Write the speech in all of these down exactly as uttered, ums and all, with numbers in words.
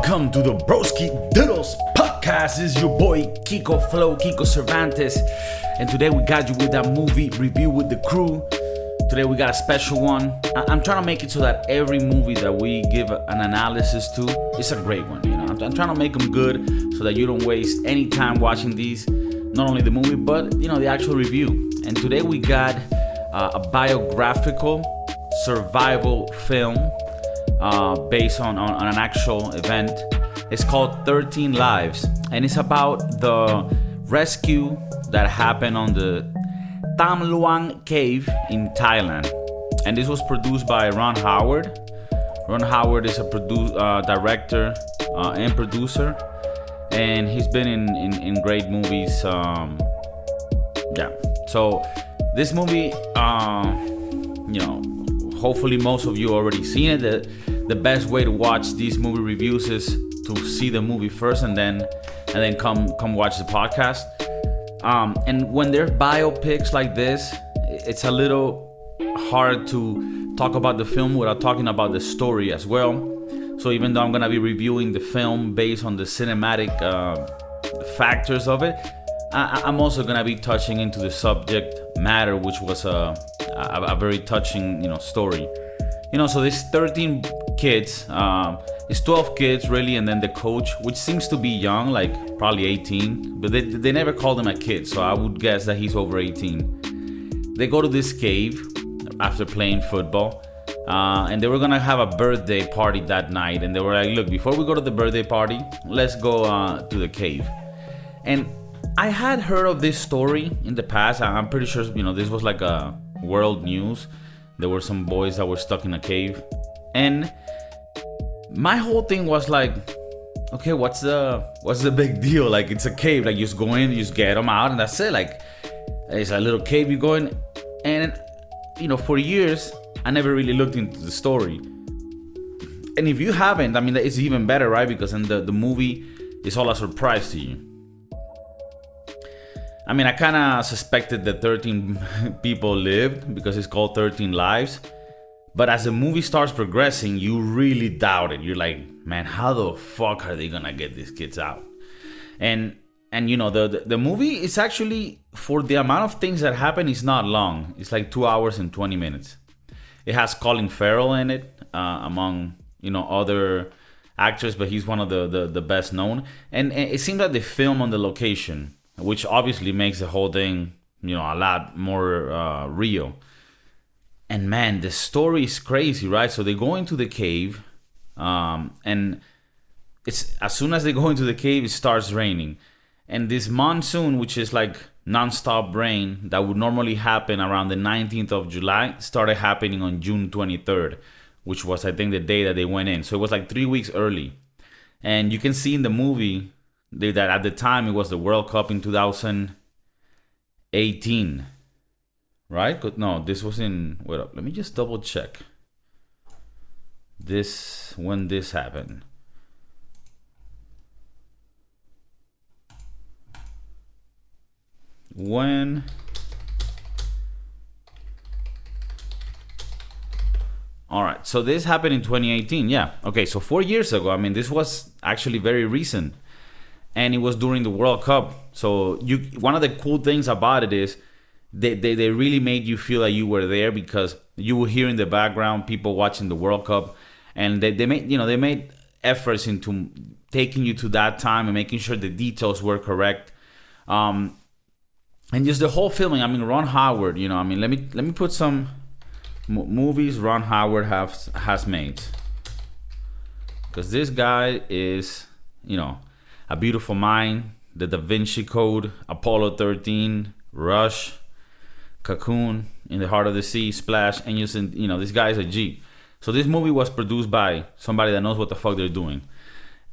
Welcome to the Broski Diddles Podcast. This is your boy Kiko Flow, Kiko Cervantes. And today we got you with that movie review with the crew. Today we got a special one. I- I'm trying to make it so that every movie that we give an analysis to is a great one. You know, I'm, I'm trying to make them good so that you don't waste any time watching these. Not only the movie, but, you know, the actual review. And today we got uh, a biographical survival film. Uh, based on, on, on an actual event. It's called thirteen Lives, and it's about the rescue that happened on the Tham Luang Cave in Thailand. And this was produced by Ron Howard. Ron Howard is a produ- uh, director uh, and producer, and he's been in, in, in great movies. Um, yeah. So this movie, uh, you know, hopefully most of you already seen it. The, the best way to watch these movie reviews is to see the movie first and then and then come come watch the podcast. Um, and when there's biopics like this, it's a little hard to talk about the film without talking about the story as well. So even though I'm gonna be reviewing the film based on the cinematic uh, factors of it, I, I'm also gonna be touching into the subject matter, which was a A, a very touching, you know, story. You know, so there's thirteen kids. Um, it's twelve kids, really, and then the coach, which seems to be young, like probably eighteen. But they, they never called him a kid, so I would guess that he's over eighteen. They go to this cave after playing football. Uh, and they were going to have a birthday party that night. And they were like, look, before we go to the birthday party, let's go uh, to the cave. And I had heard of this story in the past. I'm pretty sure, you know, this was like a world news. There were some boys that were stuck in a cave, and my whole thing was like, okay, what's the what's the big deal? Like, it's a cave, like you just go in, you just get them out, and that's it. Like, it's a little cave you go in. And, you know, for years I never really looked into the story. And if you haven't, I mean, it's even better, right? Because in the the movie, it's all a surprise to you. I mean, I kind of suspected that thirteen people lived because it's called thirteen Lives. But as the movie starts progressing, you really doubt it. You're like, man, how the fuck are they going to get these kids out? And, and you know, the, the, the movie is actually, for the amount of things that happen, it's not long. It's like two hours and twenty minutes. It has Colin Farrell in it, uh, among, you know, other actors, but he's one of the, the, the best known. And, and it seemed like they film on the location, which obviously makes the whole thing, you know, a lot more uh, real. And man, the story is crazy, right? So they go into the cave, um, and it's as soon as they go into the cave, it starts raining. And this monsoon, which is like nonstop rain that would normally happen around the nineteenth of July, started happening on June twenty-third, which was, I think, the day that they went in. So it was like three weeks early. And you can see in the movie that at the time it was the World Cup in two thousand eighteen, right? No, this was in, wait up, let me just double check this, when this happened. When All right, so this happened in twenty eighteen, yeah. Okay, so four years ago. I mean, this was actually very recent. And it was during the World Cup. So you, one of the cool things about it is they, they, they really made you feel like you were there, because you were hearing in the background people watching the World Cup. And they, they made, you know, they made efforts into taking you to that time and making sure the details were correct. Um, and just the whole filming. I mean, Ron Howard, you know, I mean, let me let me put some m- movies Ron Howard has, has made. Because this guy is, you know, A Beautiful Mind, The Da Vinci Code, Apollo thirteen, Rush, Cocoon, In the Heart of the Sea, Splash, and using, you know, this guy is a G. So this movie was produced by somebody that knows what the fuck they're doing.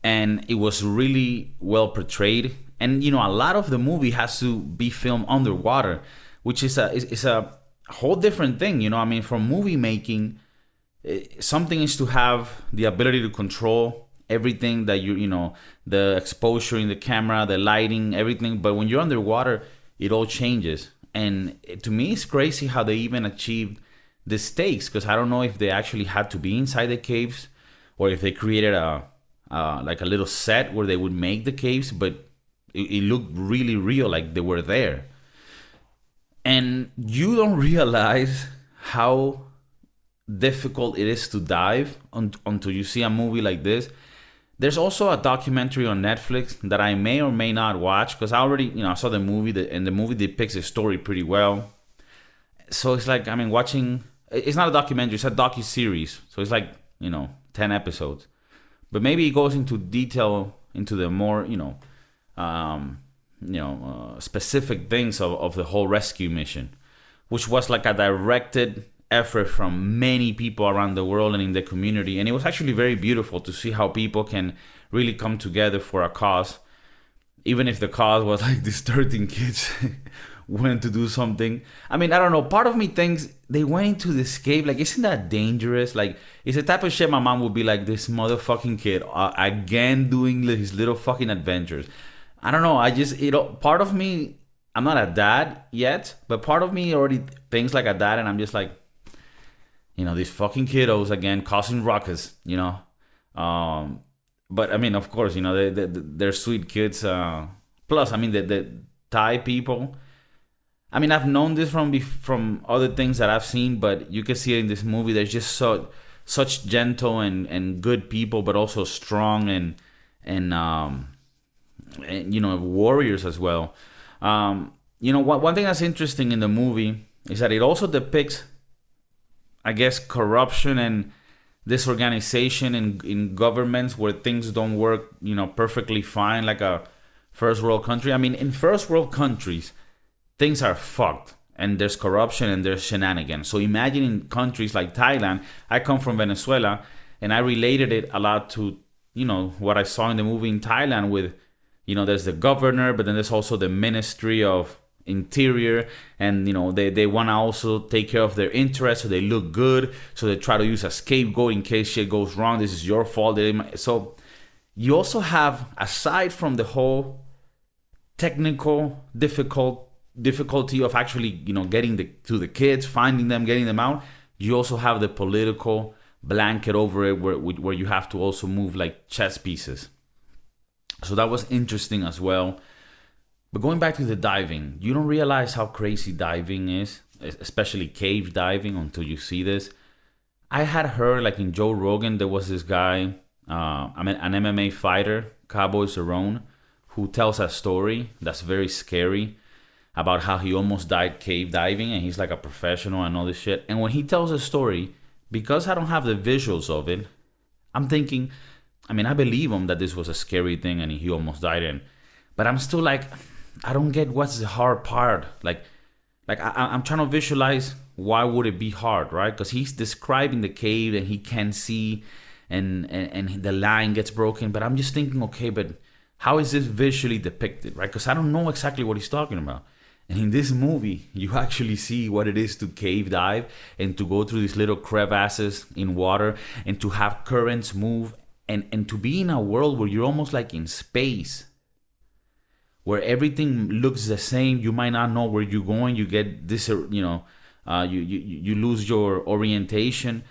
And it was really well portrayed. And, you know, a lot of the movie has to be filmed underwater, which is a, it's a whole different thing, you know. I mean, for movie making, something is to have the ability to control everything that you, you know, the exposure in the camera, the lighting, everything. But when you're underwater, it all changes. And to me, it's crazy how they even achieved the stakes, because I don't know if they actually had to be inside the caves or if they created a, uh, like a little set where they would make the caves, but it, it looked really real, like they were there. And you don't realize how difficult it is to dive un- until you see a movie like this. There's also a documentary on Netflix that I may or may not watch, because I already, you know, I saw the movie, that, and the movie depicts the story pretty well. So it's like, I mean, watching... It's not a documentary, it's a docu-series. So it's like, you know, ten episodes. But maybe it goes into detail, into the more, you know, um, you know, uh, specific things of, of the whole rescue mission, which was like a directed effort from many people around the world and in the community. And it was actually very beautiful to see how people can really come together for a cause, even if the cause was like these thirteen kids went to do something. I mean, I don't know, part of me thinks they went into this cave, like, isn't that dangerous? Like, it's the type of shit my mom would be like, this motherfucking kid uh, again doing his little fucking adventures. I don't know, I just, you know, part of me, I'm not a dad yet, but part of me already thinks like a dad, and I'm just like, you know, these fucking kiddos again causing ruckus, you know. Um, but I mean, of course, you know, they, they, they're sweet kids. Uh, plus, I mean, the, the Thai people. I mean, I've known this from from other things that I've seen, but you can see it in this movie. There's just so such gentle and, and good people, but also strong and and um, and, you know, warriors as well. Um, you know, one one thing that's interesting in the movie is that it also depicts, I guess, corruption and disorganization in, in governments where things don't work, you know, perfectly fine, like a first world country. I mean, in first world countries, things are fucked and there's corruption and there's shenanigans. So imagine in countries like Thailand. I come from Venezuela, and I related it a lot to, you know, what I saw in the movie in Thailand with, you know, there's the governor, but then there's also the Ministry of Interior, and you know, they they want to also take care of their interests, so they look good, so they try to use a scapegoat in case shit goes wrong. This is your fault. So you also have, aside from the whole technical difficult difficulty of actually, you know, getting the to the kids, finding them, getting them out, you also have the political blanket over it, where where you have to also move like chess pieces. So that was interesting as well. But going back to the diving, you don't realize how crazy diving is, especially cave diving, until you see this. I had heard, like in Joe Rogan, there was this guy, uh, I mean, an M M A fighter, Cowboy Cerrone, who tells a story that's very scary about how he almost died cave diving, and he's like a professional and all this shit. And when he tells a story, because I don't have the visuals of it, I'm thinking, I mean, I believe him that this was a scary thing and he almost died in, but I'm still like, I don't get what's the hard part. Like, like I, I'm trying to visualize, why would it be hard, right? Because he's describing the cave and he can see, and, and and the line gets broken. But I'm just thinking, okay, but how is this visually depicted, right? Because I don't know exactly what he's talking about. And in this movie, you actually see what it is to cave dive and to go through these little crevasses in water and to have currents move and, and to be in a world where you're almost like in space, where everything looks the same. You might not know where you're going. You get this, you know, uh, you, you you lose your orientation.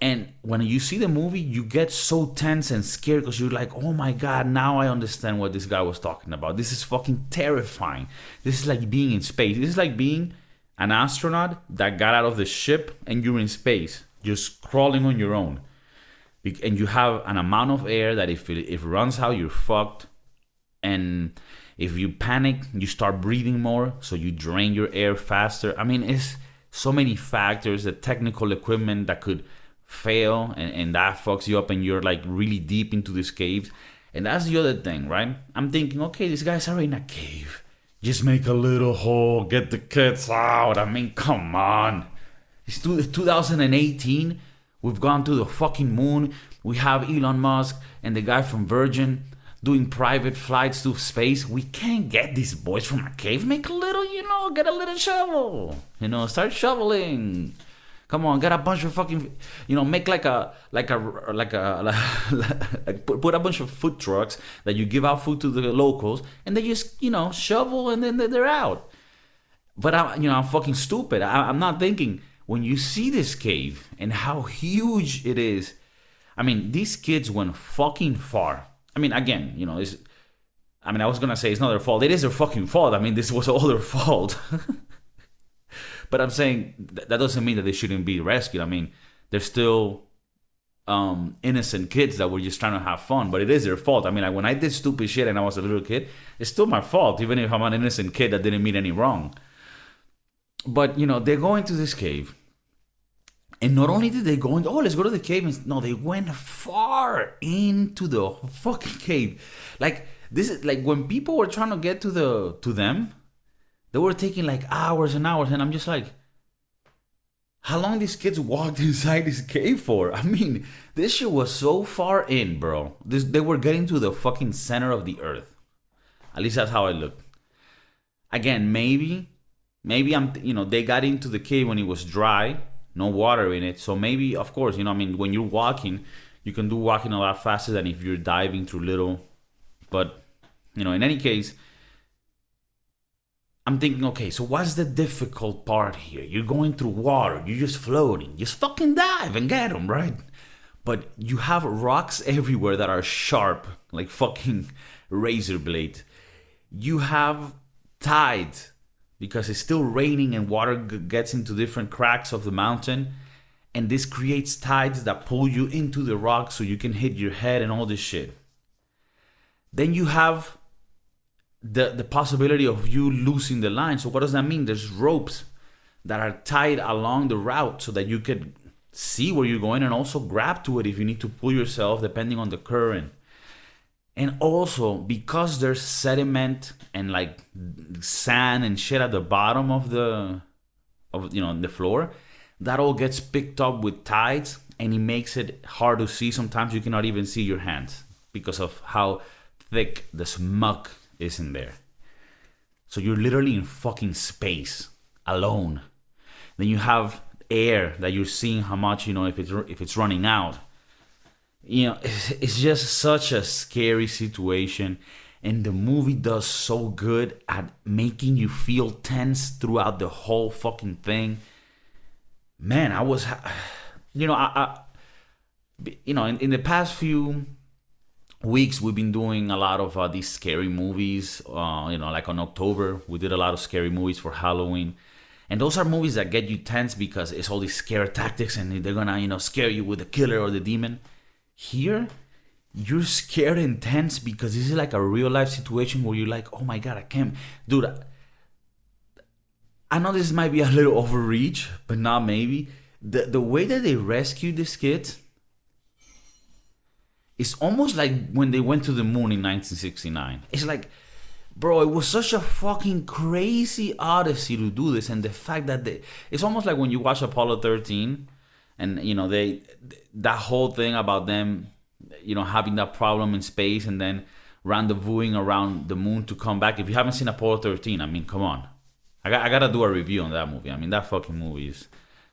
And when you see the movie, you get so tense and scared, because you're like, oh my God, now I understand what this guy was talking about. This is fucking terrifying. This is like being in space. This is like being an astronaut that got out of the ship and you're in space, just crawling on your own. And you have an amount of air that if it, if it runs out, you're fucked. And if you panic, you start breathing more, so you drain your air faster. I mean, it's so many factors, the technical equipment that could fail, and, and that fucks you up, and you're like really deep into these caves. And that's the other thing, right? I'm thinking, okay, these guys are in a cave. Just make a little hole, get the kids out. I mean, come on. It's two thousand eighteen. We've gone to the fucking moon. We have Elon Musk and the guy from Virgin doing private flights to space. We can't get these boys from a cave. Make a little, you know, get a little shovel. You know, start shoveling. Come on, get a bunch of fucking, you know, make like a, like a, like a, like, like put a bunch of food trucks that you give out food to the locals, and they just, you know, shovel, and then they're out. But I'm, you know, I'm fucking stupid. I, I'm not thinking, when you see this cave and how huge it is, I mean, these kids went fucking far. I mean, again, you know, it's, I mean, I was going to say it's not their fault. It is their fucking fault. I mean, this was all their fault. But I'm saying th- that doesn't mean that they shouldn't be rescued. I mean, they're still um, innocent kids that were just trying to have fun. But it is their fault. I mean, like, when I did stupid shit and I was a little kid, it's still my fault, even if I'm an innocent kid that didn't mean any wrong. But, you know, they're going to this cave. And not only did they go into, oh, let's go to the cave. And, no, they went far into the fucking cave. Like, this is like when people were trying to get to the to them, they were taking like hours and hours. And I'm just like, how long these kids walked inside this cave for? I mean, this shit was so far in, bro. This, they were getting to the fucking center of the earth. At least that's how it looked. Again, maybe, maybe I'm, you know, they got into the cave when it was dry. No water in it. So maybe, of course, you know, I mean, when you're walking, you can do walking a lot faster than if you're diving through little. But, you know, in any case, I'm thinking, okay, so what's the difficult part here? You're going through water. You're just floating. Just fucking dive and get them, right? But you have rocks everywhere that are sharp, like fucking razor blades. You have tide, because it's still raining and water g- gets into different cracks of the mountain. And this creates tides that pull you into the rock so you can hit your head and all this shit. Then you have the, the possibility of you losing the line. So what does that mean? There's ropes that are tied along the route so that you could see where you're going and also grab to it if you need to pull yourself depending on the current. And also, because there's sediment and like sand and shit at the bottom of the, of you know, the floor, that all gets picked up with tides, and it makes it hard to see. Sometimes you cannot even see your hands because of how thick the smog is in there. So you're literally in fucking space, alone. Then you have air that you're seeing how much, you know, if it's if it's running out. You know, it's just such a scary situation, and the movie does so good at making you feel tense throughout the whole fucking thing. Man, I was, you know, I, I you know, in, in the past few weeks we've been doing a lot of uh, these scary movies. Uh, you know, like on October we did a lot of scary movies for Halloween. And those are movies that get you tense because it's all these scare tactics, and they're gonna, you know, scare you with the killer or the demon. Here, you're scared and tense because this is like a real life situation where you're like, oh my God, I can't. Dude, I, I know this might be a little overreach, but not maybe. The, the way that they rescued these kids is almost like when they went to the moon in nineteen sixty-nine. It's like, bro, it was such a fucking crazy odyssey to do this. And the fact that they, it's almost like when you watch Apollo thirteen. And, you know, they that whole thing about them, you know, having that problem in space and then rendezvousing around the moon to come back. If you haven't seen Apollo thirteen, I mean, come on. I got, I got to do a review on that movie. I mean, that fucking movie is,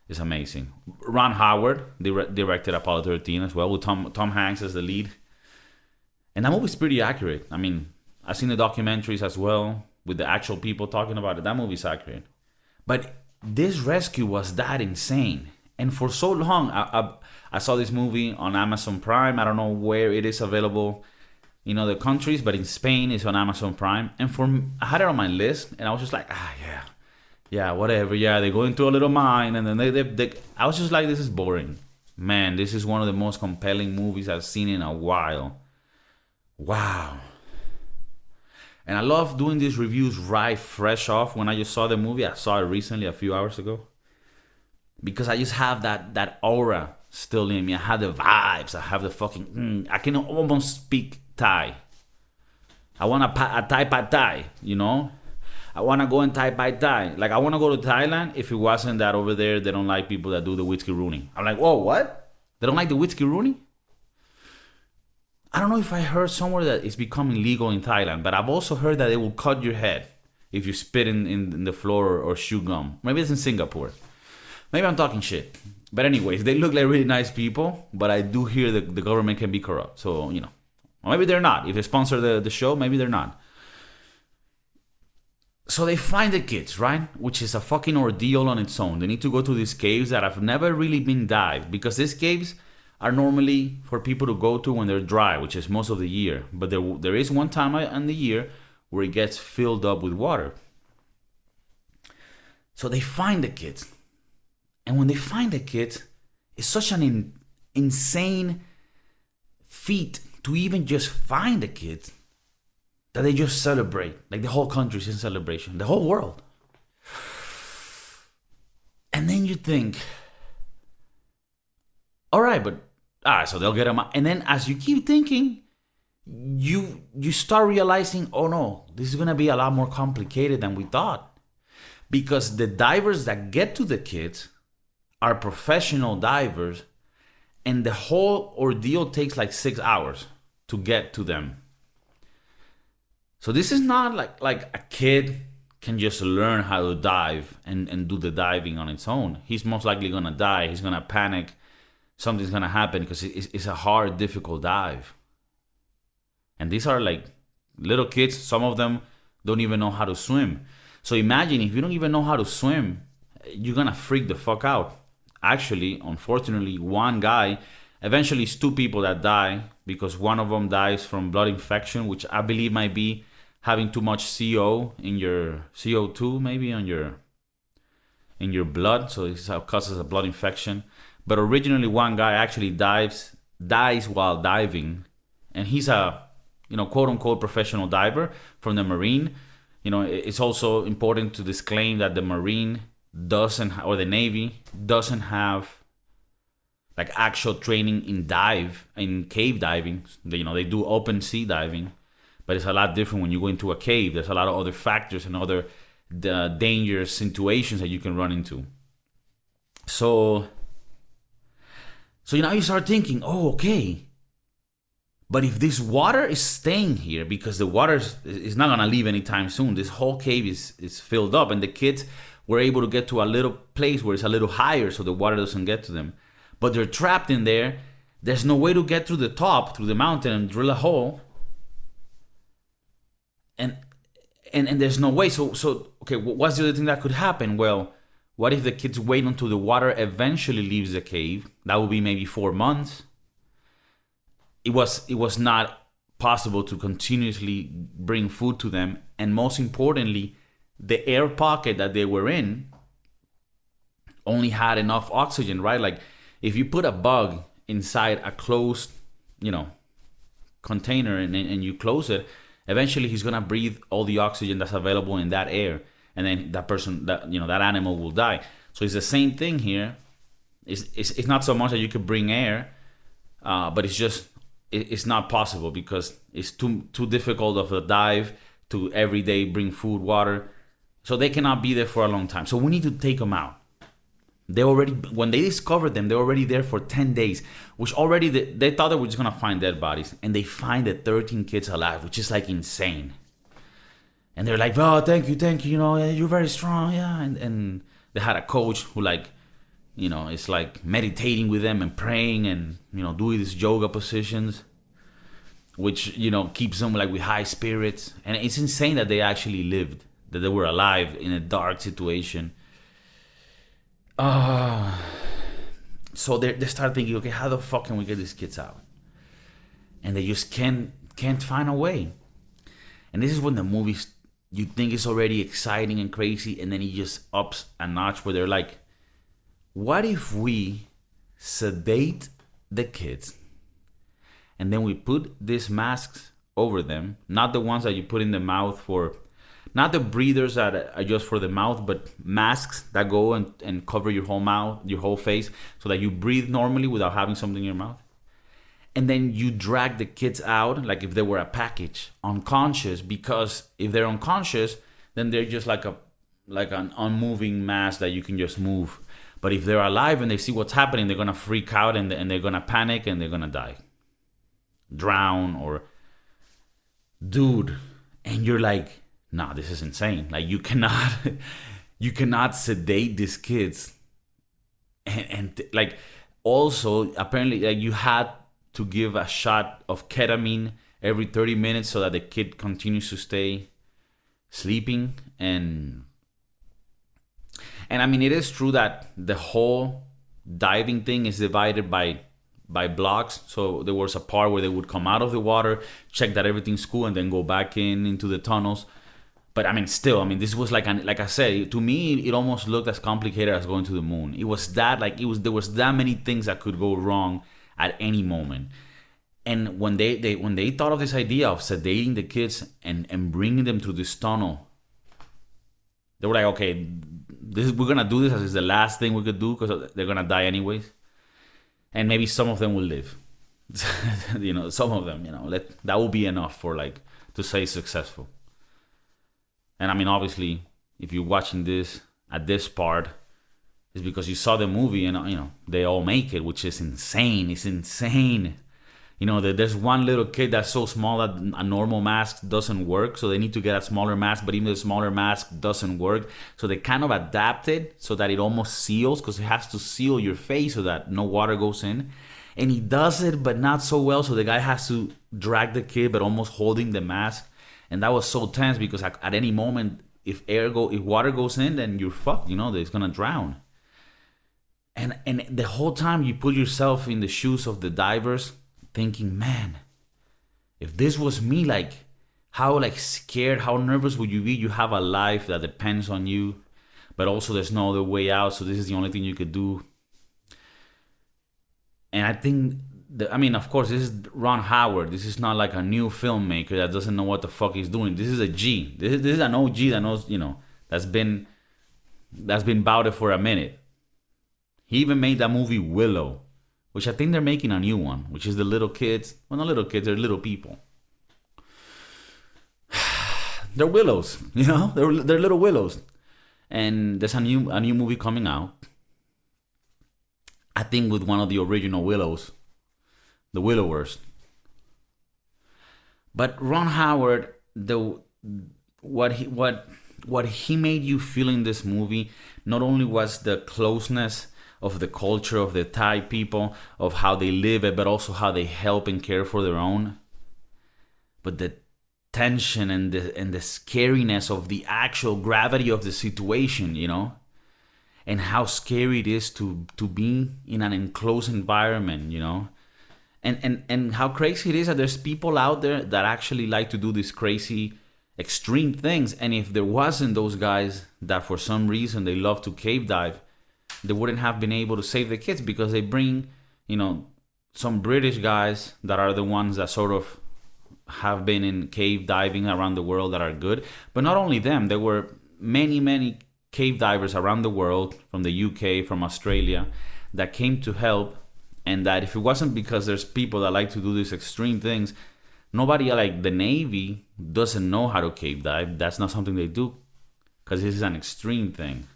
is amazing. Ron Howard dire- directed Apollo thirteen as well, with Tom, Tom Hanks as the lead. And that movie's pretty accurate. I mean, I've seen the documentaries as well with the actual people talking about it. That movie's accurate. But this rescue was that insane. And for so long, I, I I saw this movie on Amazon Prime. I don't know where it is available in other countries, but in Spain, it's on Amazon Prime. And for I had it on my list, and I was just like, ah, yeah, yeah, whatever. Yeah, they go into a little mine, and then they, they, they... I was just like, this is boring. Man, this is one of the most compelling movies I've seen in a while. Wow. And I love doing these reviews right fresh off. When I just saw the movie, I saw it recently, a few hours ago. Because I just have that that aura still in me. I have the vibes. I have the fucking... Mm, I can almost speak Thai. I want to a Thai pad Thai, you know? I want to go and Thai pad Thai. Like, I want to go to Thailand if it wasn't that over there they don't like people that do the whiskey rooney. I'm like, whoa, what? They don't like the whiskey rooney? I don't know if I heard somewhere that it's becoming legal in Thailand, but I've also heard that they will cut your head if you spit in, in, in the floor or, or chew gum. Maybe it's in Singapore. Maybe I'm talking shit. But anyways, they look like really nice people, but I do hear that the government can be corrupt. So, you know, or maybe they're not. If they sponsor the, the show, maybe they're not. So they find the kids, right? Which is a fucking ordeal on its own. They need to go to these caves that have never really been dived because these caves are normally for people to go to when they're dry, which is most of the year. But there there is one time in the year where it gets filled up with water. So they find the kids. And when they find the kids, it's such an in, insane feat to even just find the kids that they just celebrate. Like the whole country's in celebration, the whole world. And then you think, all right, but all right, so they'll get them out. And then as you keep thinking, you you start realizing, oh no, this is gonna be a lot more complicated than we thought, because the divers that get to the kids are professional divers, and the whole ordeal takes like six hours to get to them. So this is not like like a kid can just learn how to dive and, and do the diving on its own. He's most likely gonna die. He's gonna panic. Something's gonna happen because it's, it's a hard, difficult dive. And these are like little kids. Some of them don't even know how to swim. So imagine if you don't even know how to swim, you're gonna freak the fuck out. Actually, unfortunately, one guy, eventually it's two people that die because one of them dies from blood infection, which I believe might be having too much C O in your C O two, maybe on your in your blood. So this causes a blood infection. But originally, one guy actually dives dies while diving. And he's a, you know, quote unquote professional diver from the Marine. You know, it's also important to disclaim that the Marine doesn't, or the Navy doesn't have like actual training in dive, in cave diving. You know, they do open sea diving, but it's a lot different when you go into a cave. There's a lot of other factors and other uh, dangerous situations that you can run into. So, so now you start thinking, oh, okay. But if this water is staying here, because the water is, is not going to leave anytime soon, this whole cave is, is filled up, and the kids were able to get to a little place where it's a little higher so the water doesn't get to them. But they're trapped in there. There's no way to get through the top, through the mountain, and drill a hole. And and, and there's no way. So, so okay, what's the other thing that could happen? Well, what if the kids wait until the water eventually leaves the cave? That would be maybe four months. It was it was not possible to continuously bring food to them, and most importantly, the air pocket that they were in only had enough oxygen, right? Like if you put a bug inside a closed, you know, container and and you close it, eventually he's gonna breathe all the oxygen that's available in that air, and then that person, that you know, that animal will die. So it's the same thing here. It's it's, it's not so much that you could bring air, uh, but it's just it's not possible because it's too too difficult of a dive to every day bring food, water. So they cannot be there for a long time. So we need to take them out. They already, when they discovered them, they were already there for ten days, which already they, they thought they were just going to find dead bodies. And they find the thirteen kids alive, which is like insane. And they're like, oh, thank you, thank you. You know, you're very strong. Yeah. And, and they had a coach who like, you know, it's like meditating with them and praying and, you know, doing these yoga positions, which, you know, keeps them like with high spirits. And it's insane that they actually lived, that they were alive in a dark situation. Uh, so they they start thinking, okay, how the fuck can we get these kids out? And they just can't, can't find a way. And this is when the movies, you think it's already exciting and crazy, and then it just ups a notch where they're like, what if we sedate the kids and then we put these masks over them, not the ones that you put in the mouth for, not the breathers that are just for the mouth, but masks that go and, and cover your whole mouth, your whole face, so that you breathe normally without having something in your mouth. And then you drag the kids out like if they were a package, unconscious, because if they're unconscious, then they're just like a like an unmoving mass that you can just move. But if they're alive and they see what's happening, they're going to freak out and, and they're going to panic and they're going to die. Drown or... Dude. And you're like, nah, this is insane. Like, you cannot... you cannot sedate these kids. And, and like, also, apparently, like, you had to give a shot of ketamine every thirty minutes so that the kid continues to stay sleeping and... And I mean, it is true that the whole diving thing is divided by by blocks. So there was a part where they would come out of the water, check that everything's cool, and then go back in into the tunnels. But I mean, still, I mean, this was like, an, like I said, to me, it almost looked as complicated as going to the moon. It was that, like, it was there was that many things that could go wrong at any moment. And when they, they when they thought of this idea of sedating the kids and, and bringing them to this tunnel, they were like, okay, this we're gonna do this as the last thing we could do because they're gonna die anyways. And maybe some of them will live. you know, some of them, you know, let, that will be enough for like to say successful. And I mean, obviously, if you're watching this at this part, it's because you saw the movie and, you know, they all make it, which is insane. It's insane. You know, there's one little kid that's so small that a normal mask doesn't work. So they need to get a smaller mask, but even the smaller mask doesn't work. So they kind of adapt it so that it almost seals, because it has to seal your face so that no water goes in. And he does it, but not so well. So the guy has to drag the kid, but almost holding the mask. And that was so tense because at any moment, if air go, if water goes in, then you're fucked. You know, it's going to drown. And and the whole time you put yourself in the shoes of the divers, thinking, man, if this was me, like, how like scared, how nervous would you be? You have a life that depends on you, but also there's no other way out, so this is the only thing you could do. And I think, the, I mean, of course, this is Ron Howard. This is not like a new filmmaker that doesn't know what the fuck he's doing. This is a G. This is, this is an O G that knows, you know, that's been, that's been bouted for a minute. He even made that movie Willow, which I think they're making a new one, which is the little kids. Well, not little kids, they're little people. They're willows, you know? They're they're little willows. And there's a new a new movie coming out, I think, with one of the original willows, the Willowers. But Ron Howard, the what he what what he made you feel in this movie, not only was the closeness of the culture of the Thai people, of how they live it, but also how they help and care for their own. But the tension and the and the scariness of the actual gravity of the situation, you know, and how scary it is to to be in an enclosed environment, you know, and and and how crazy it is that there's people out there that actually like to do these crazy, extreme things. And if there wasn't those guys that for some reason they love to cave dive, they wouldn't have been able to save the kids, because they bring, you know, some British guys that are the ones that sort of have been in cave diving around the world that are good. But not only them, there were many, many cave divers around the world, from the U K, from Australia, that came to help. And that if it wasn't because there's people that like to do these extreme things, nobody, like the Navy, doesn't know how to cave dive. That's not something they do, because this is an extreme thing.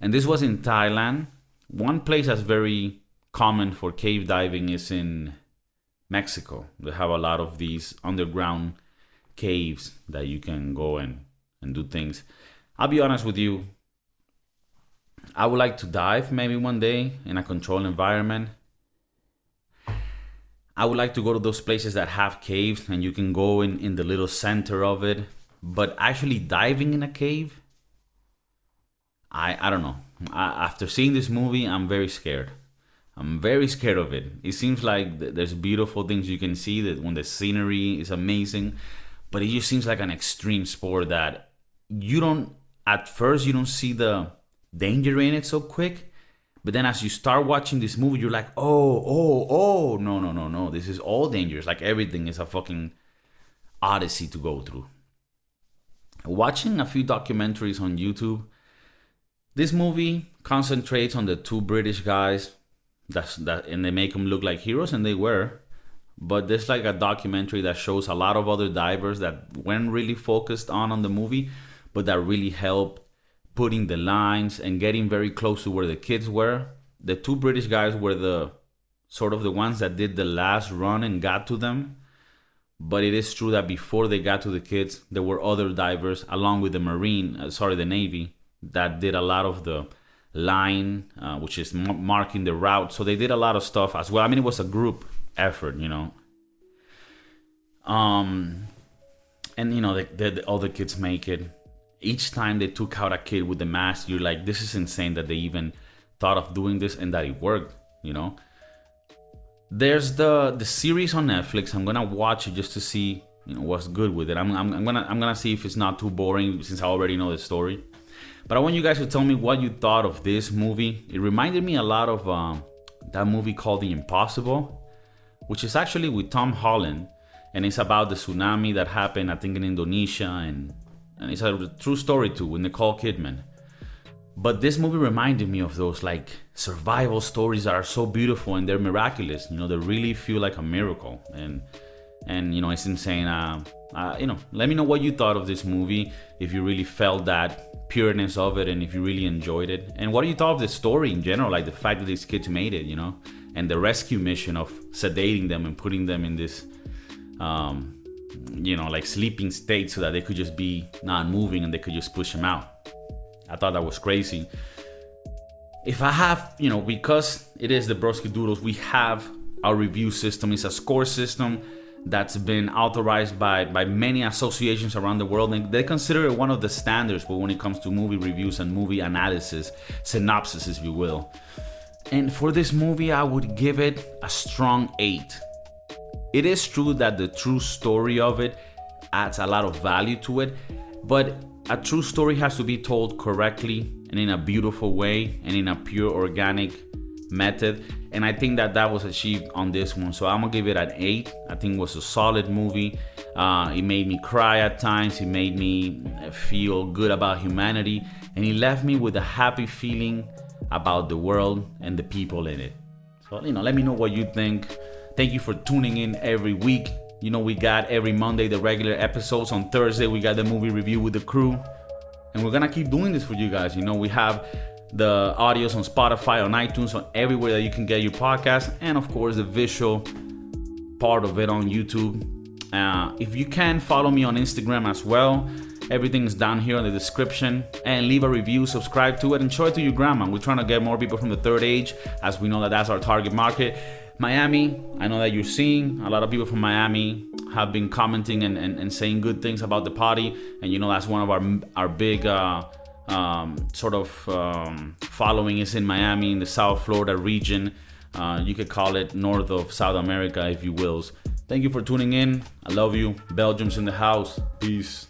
And this was in Thailand. One place that's very common for cave diving is in Mexico. They have a lot of these underground caves that you can go and, and do things. I'll be honest with you. I would like to dive maybe one day in a controlled environment. I would like to go to those places that have caves and you can go in, in the little center of it. But actually diving in a cave, I, I don't know. I, after seeing this movie, I'm very scared. I'm very scared of it. It seems like th- there's beautiful things you can see, that when the scenery is amazing, but it just seems like an extreme sport that you don't, at first you don't see the danger in it so quick, but then as you start watching this movie, you're like, oh, oh, oh, no, no, no, no. This is all dangerous. Like everything is a fucking odyssey to go through. Watching a few documentaries on YouTube, this movie concentrates on the two British guys that's, that, and they make them look like heroes, and they were. But there's like a documentary that shows a lot of other divers that weren't really focused on on the movie, but that really helped putting the lines and getting very close to where the kids were. The two British guys were the sort of the ones that did the last run and got to them. But it is true that before they got to the kids, there were other divers along with the Marine, uh, sorry, the Navy, that did a lot of the line, uh, which is m- marking the route. So they did a lot of stuff as well. I mean, it was a group effort, you know. Um, and, you know, they, they, the, all the kids make it. Each time they took out a kid with the mask, you're like, this is insane that they even thought of doing this and that it worked, you know. There's the the series on Netflix. I'm gonna watch it just to see, you know, what's good with it. I'm I'm, I'm gonna I'm gonna see if it's not too boring, since I already know the story. But I want you guys to tell me what you thought of this movie. It reminded me a lot of um, that movie called The Impossible, which is actually with Tom Holland, and it's about the tsunami that happened, I think, in Indonesia, and and it's a true story too, with Nicole Kidman. But this movie reminded me of those, like, survival stories that are so beautiful and they're miraculous. You know, they really feel like a miracle, and and you know, it's insane. Uh, uh, you know, let me know what you thought of this movie. If you really felt that pureness of it, and if you really enjoyed it, and what do you thought of the story in general, like the fact that these kids made it, you know, and the rescue mission of sedating them and putting them in this, um, you know, like sleeping state so that they could just be not moving and they could just push them out. I thought that was crazy. If I have, you know, because it is the Broski Doodles, we have our review system. It's a score system that's been authorized by, by many associations around the world, and they consider it one of the standards but when it comes to movie reviews and movie analysis, synopsis, if you will. And for this movie, I would give it a strong eight. It is true that the true story of it adds a lot of value to it, but a true story has to be told correctly and in a beautiful way and in a pure organic method, and I think that that was achieved on this one. So I'm gonna give it an eight. I think it was a solid movie. Uh, it made me cry at times. It made me feel good about humanity, and it left me with a happy feeling about the world and the people in it. So, you know, let me know what you think. Thank you for tuning in every week. You know, we got every Monday the regular episodes. On Thursday, we got the movie review with the crew. And we're going to keep doing this for you guys. You know, we have the audios on Spotify, on iTunes, on everywhere that you can get your podcast. And, of course, the visual part of it on YouTube. Uh, if you can, follow me on Instagram as well. Everything is down here in the description. And leave a review, subscribe to it, and show it to your grandma. We're trying to get more people from the third age, as we know that that's our target market. Miami, I know that you're seeing a lot of people from Miami have been commenting and, and, and saying good things about the potty, and you know that's one of our our big uh, um, sort of um, following is in Miami, in the South Florida region. Uh, you could call it north of South America, if you will. Thank you for tuning in. I love you. Belgium's in the house. Peace.